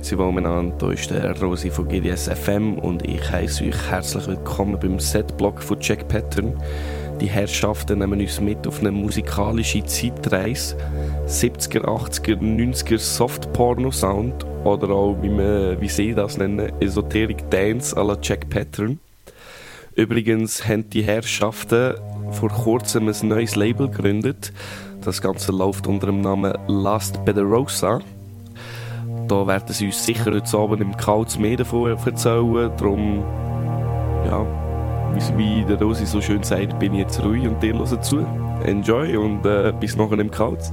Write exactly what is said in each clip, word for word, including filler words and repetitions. Grüezi wohlmeinander, hier ist der Herr Rosi von G D S F M und ich heiße euch herzlich willkommen beim SETBLOCK von Jack Pattern. Die Herrschaften nehmen uns mit auf eine musikalische Zeitreise, siebziger, achtziger, neunziger Soft-Porno-Sound oder auch, wie, man, wie sie das nennen, Esoteric-Dance à la Jack Pattern. Übrigens haben die Herrschaften vor kurzem ein neues Label gegründet. Das Ganze läuft unter dem Namen Last Better Rosa. Da werden sie uns sicher heute Abend im Kauz mehr davon erzählen. Darum, ja, wie der Rosi so schön sagt, bin ich jetzt ruhig und dir hört zu. Enjoy und äh, bis nachher im Kauz.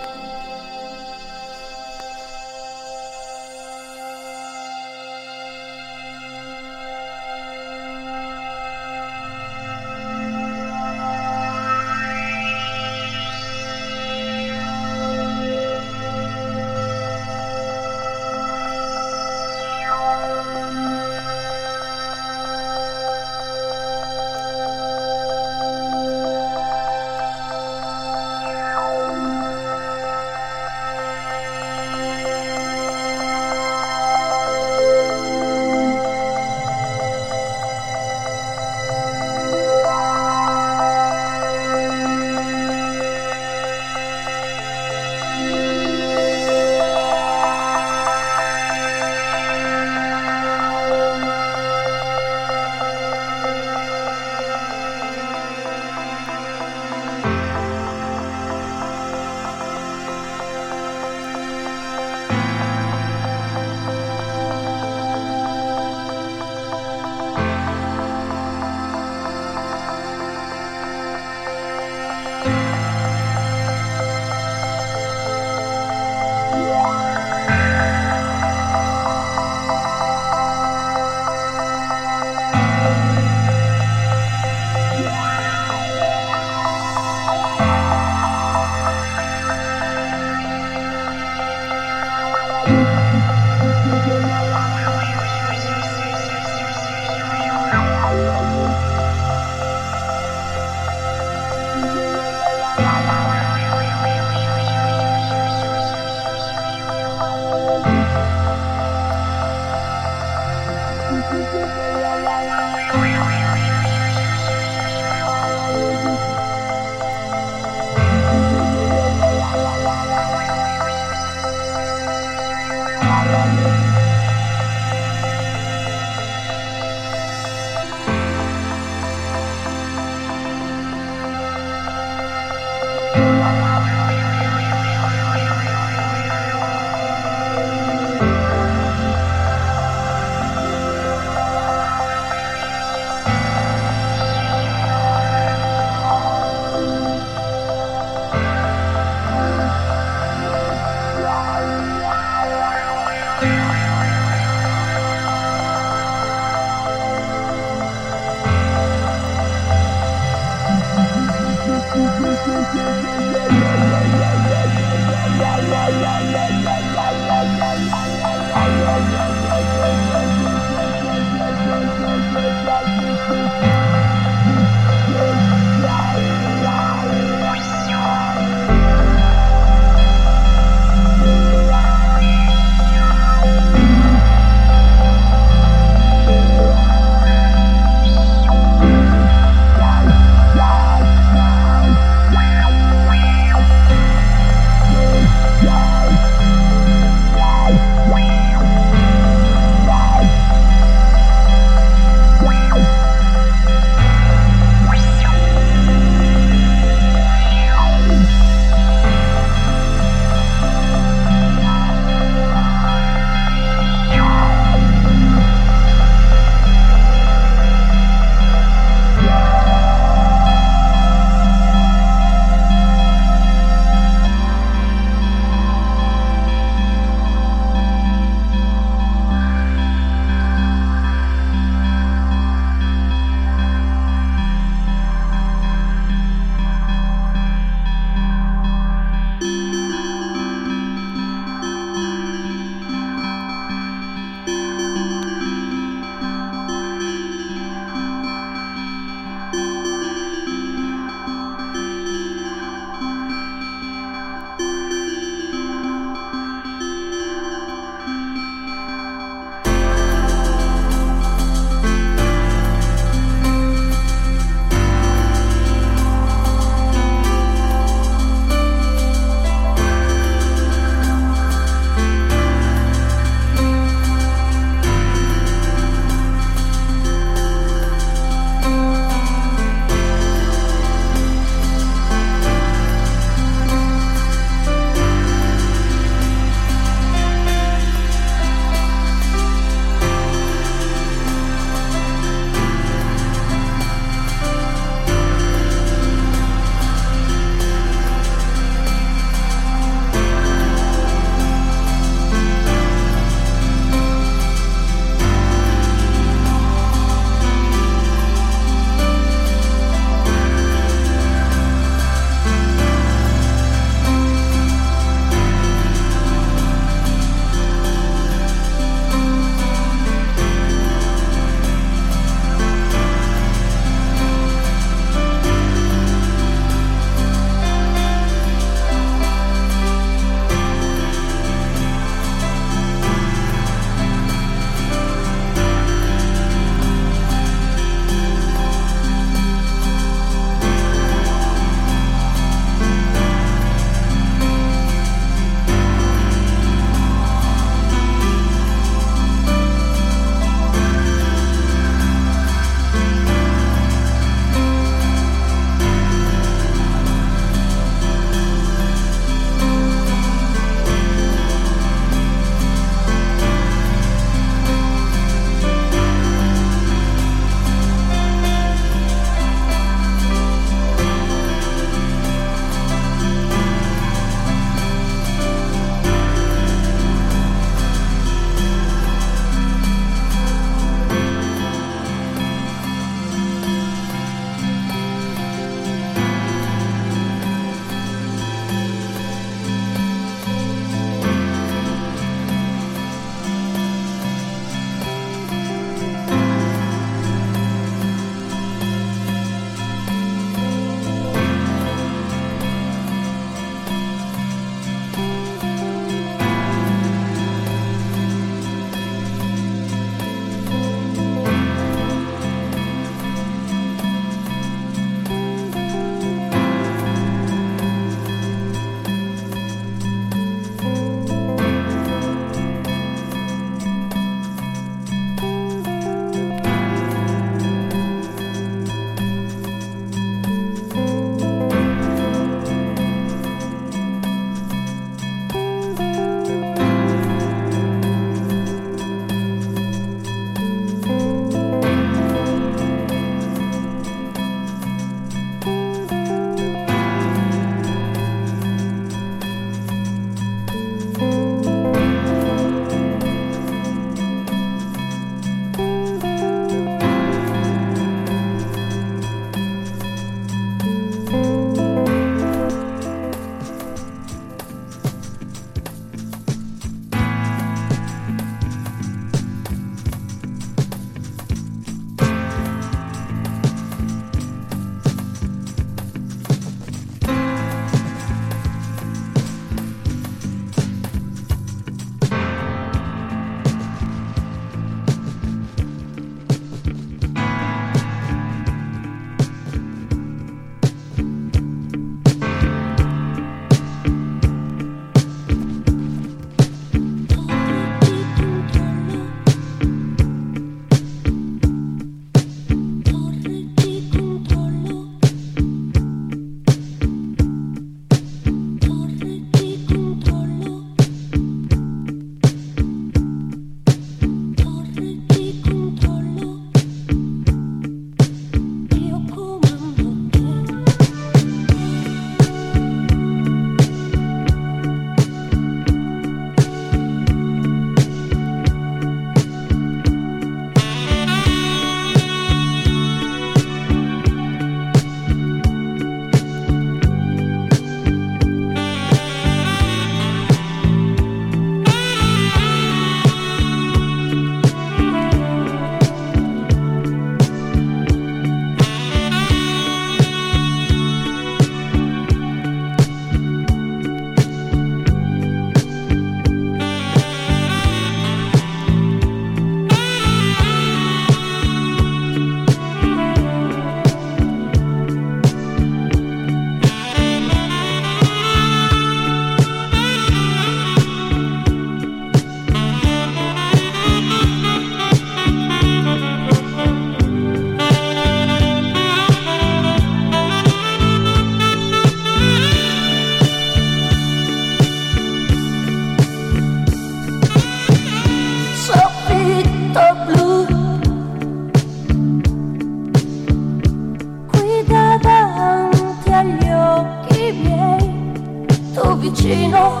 vicino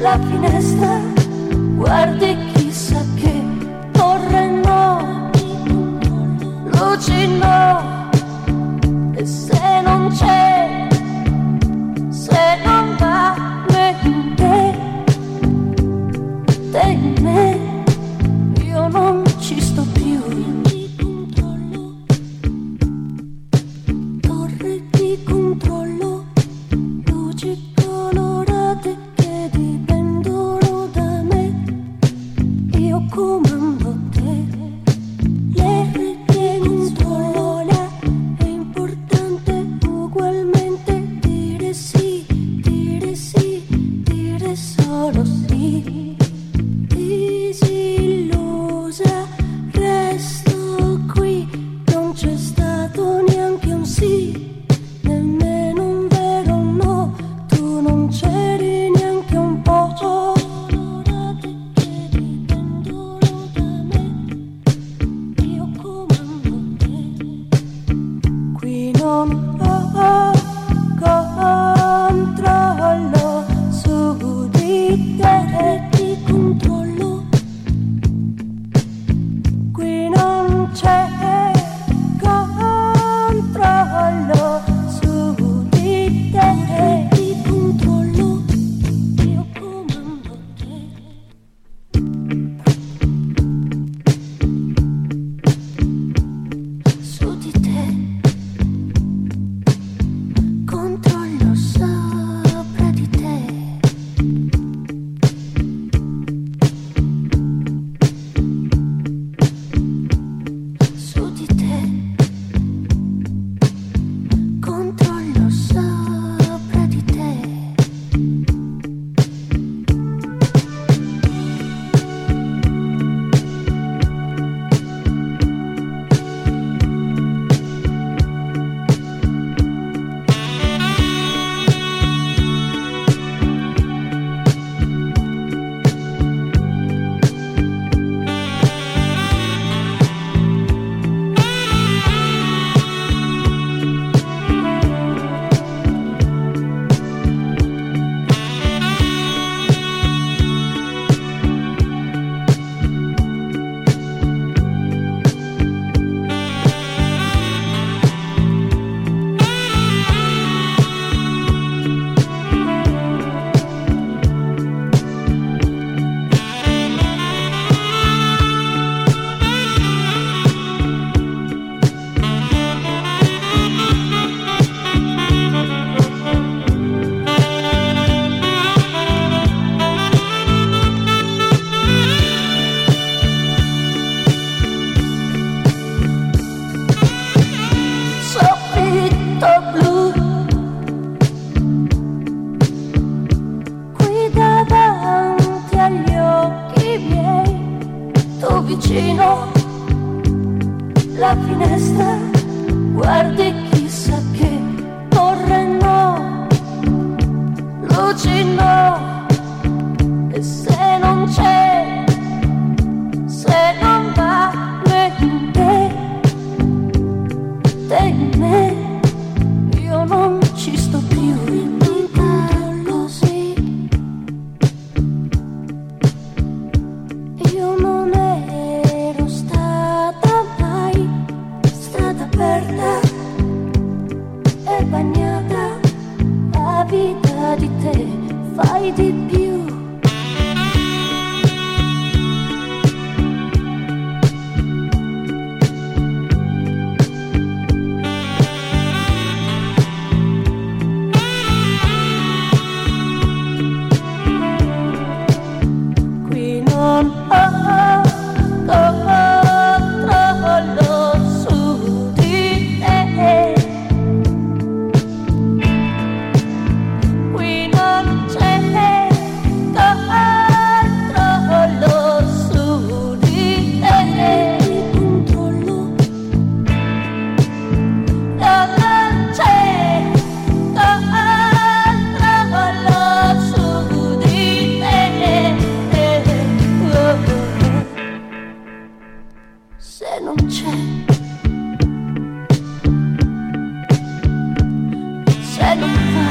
la finestra, guardi chissà che torre, no, luci no, e se non c'è, se non va niente di me, io non ci sto più. Ti controllo, torre di controllo, luci colorate che dipendono da me, io comando te, le regole controllo, è importante ugualmente dire sì, dire sì, dire solo sì, disillusa resto qui, non c'è stato neanche un sì. Se non può,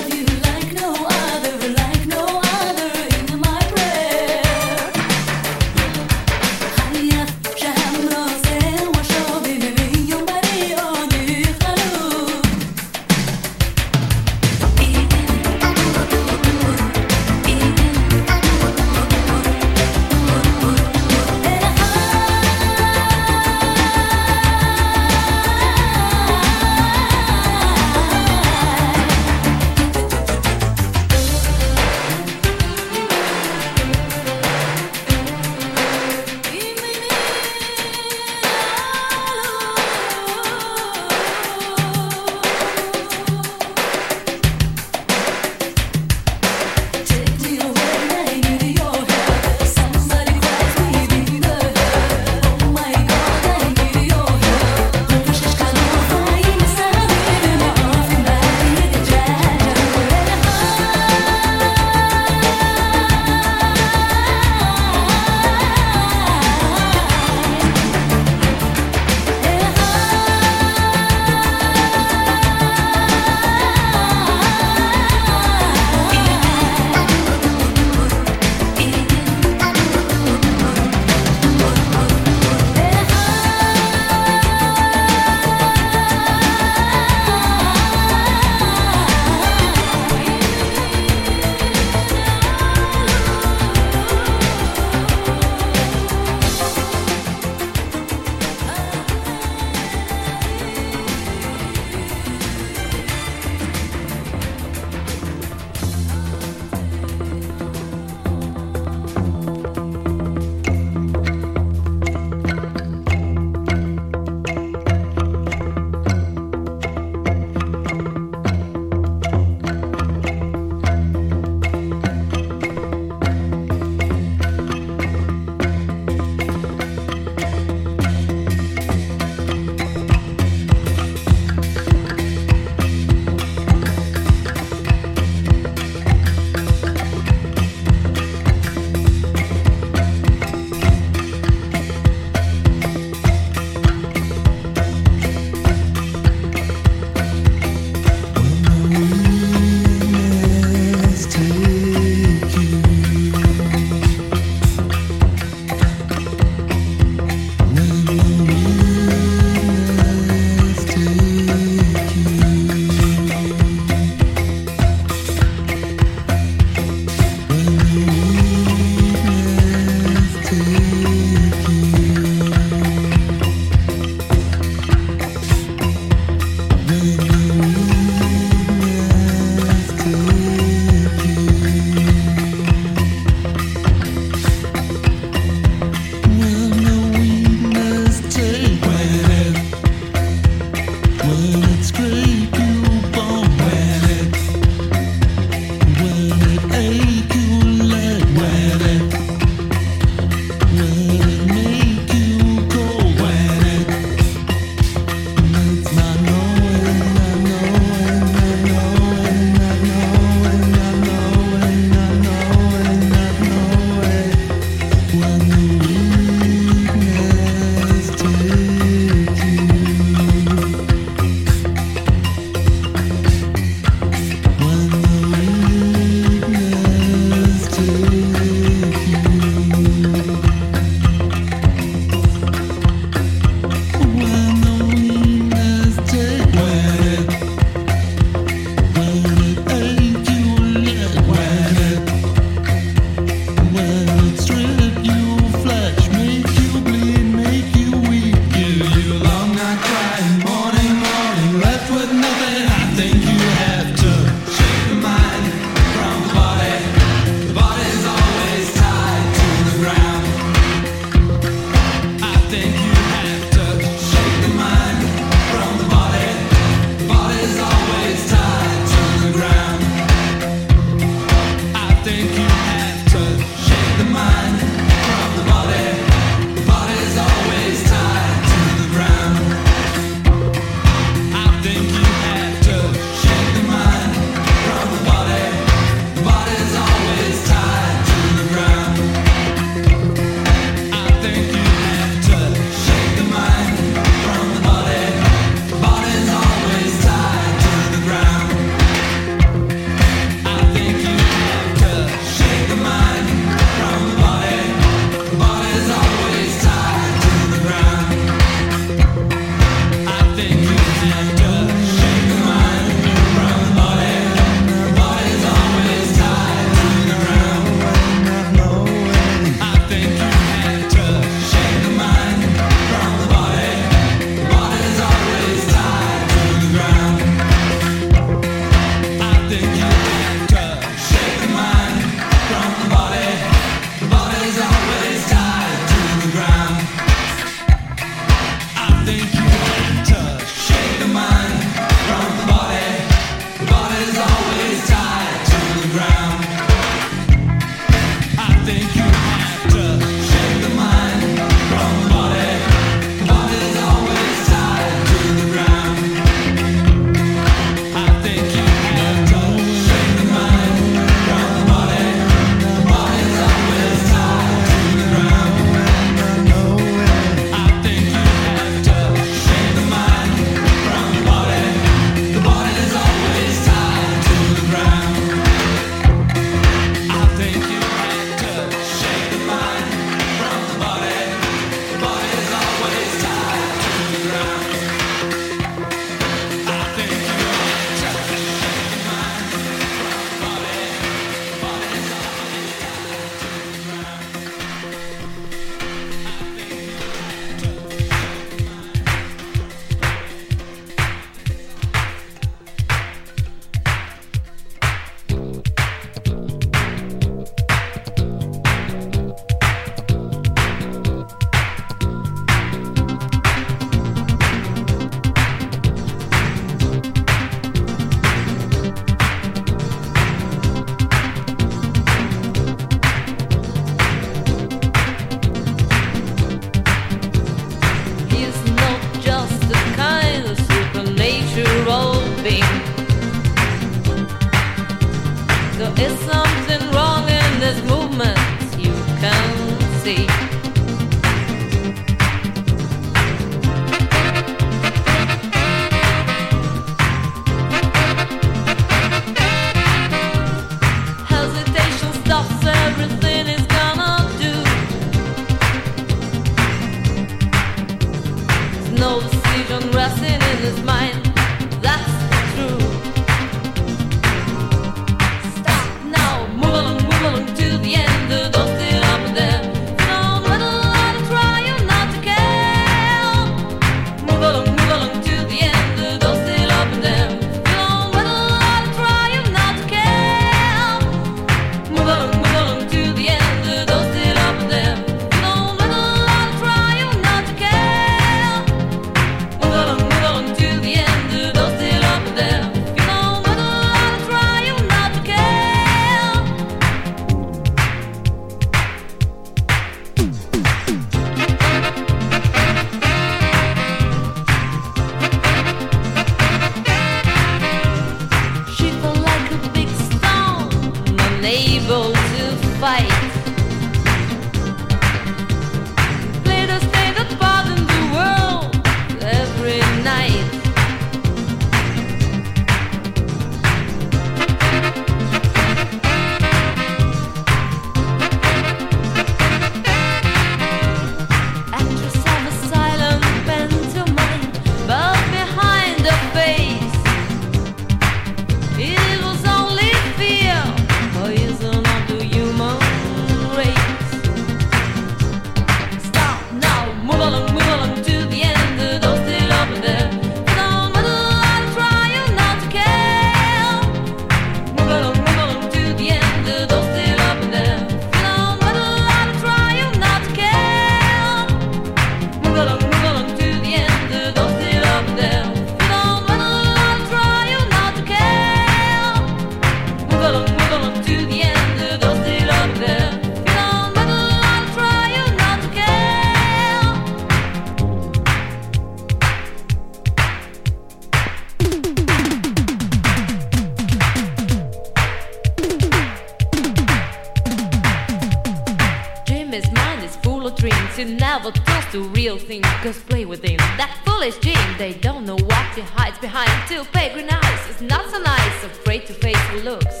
you never trust the real thing, cause play within that foolish dream. They don't know what he hides behind. Till pagan eyes is not so nice. Afraid to face the looks.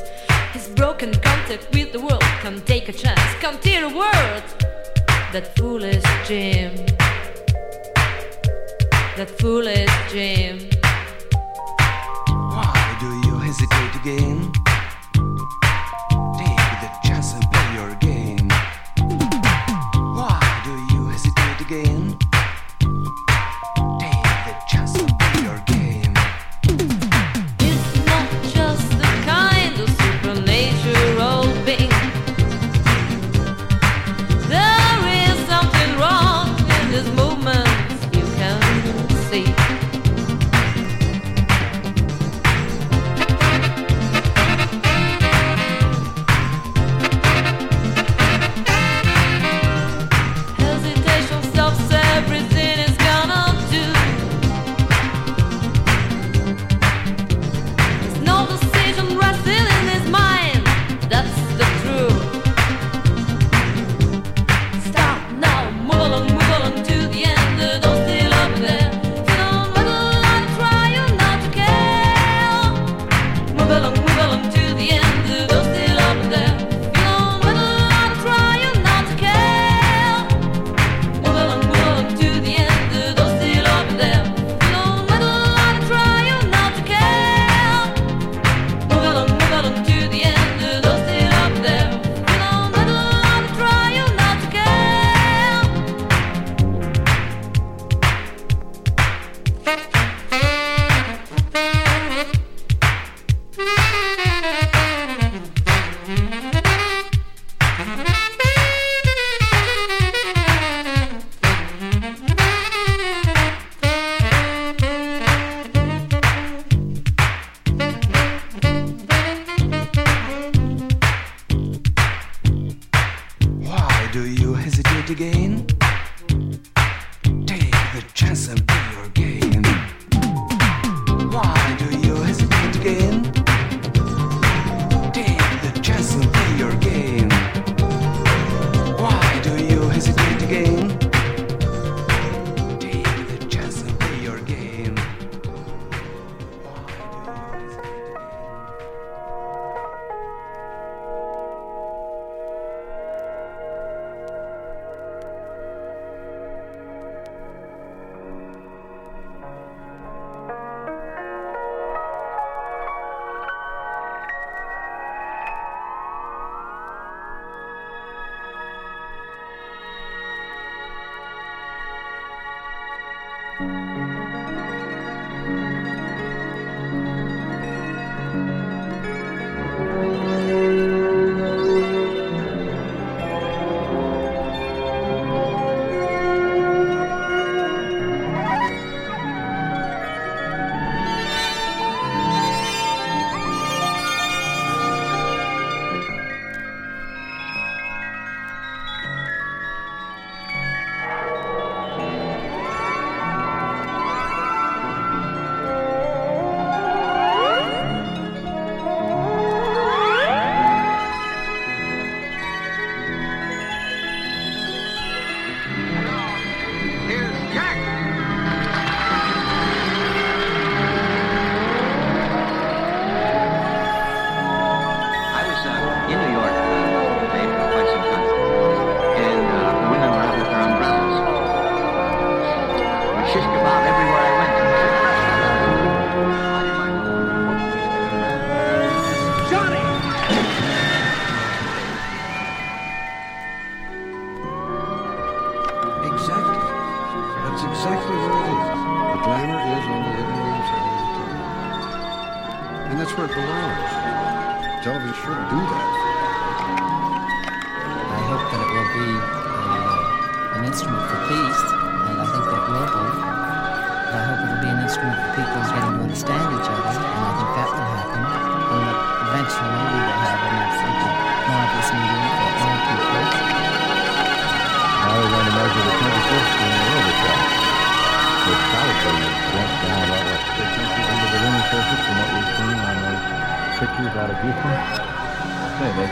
His broken contact with the world. Can't take a chance, can't hear a word. That foolish dream. That foolish dream. Why do you hesitate again? Take the chance and play your game. Why do you hesitate again? Take the chance and play your game. It's not just the kind of supernatural being. There is something wrong in this movement. They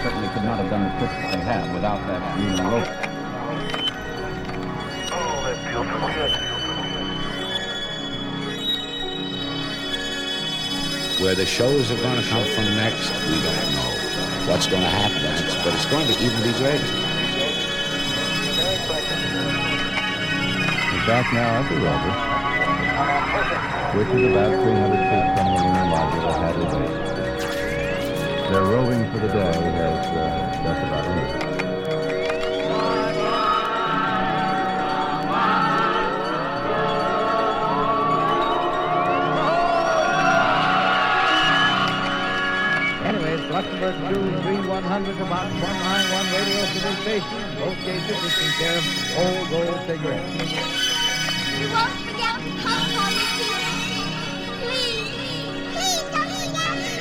certainly could not have done the trip that they had without that human rope. Where the shows are going to come from next, we don't know what's going to happen next, but it's going to even be greater. We're back now at the Rover, which is about three hundred feet from the lunar module at Hadley Base. Their roving for the day has uh, just about ended. two three one hundred about one ninety-one radio to the station. In both cases, it's in care of old gold cigarettes. You won't forget to come home with you. Please, please, Domingo.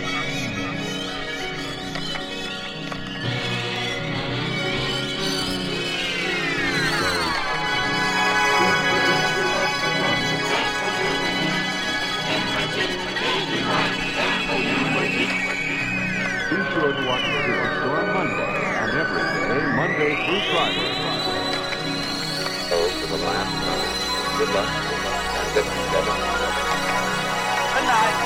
To watch the Field Store on Monday and every day, Monday through Friday. So, for the last time, good luck and good night. Good night.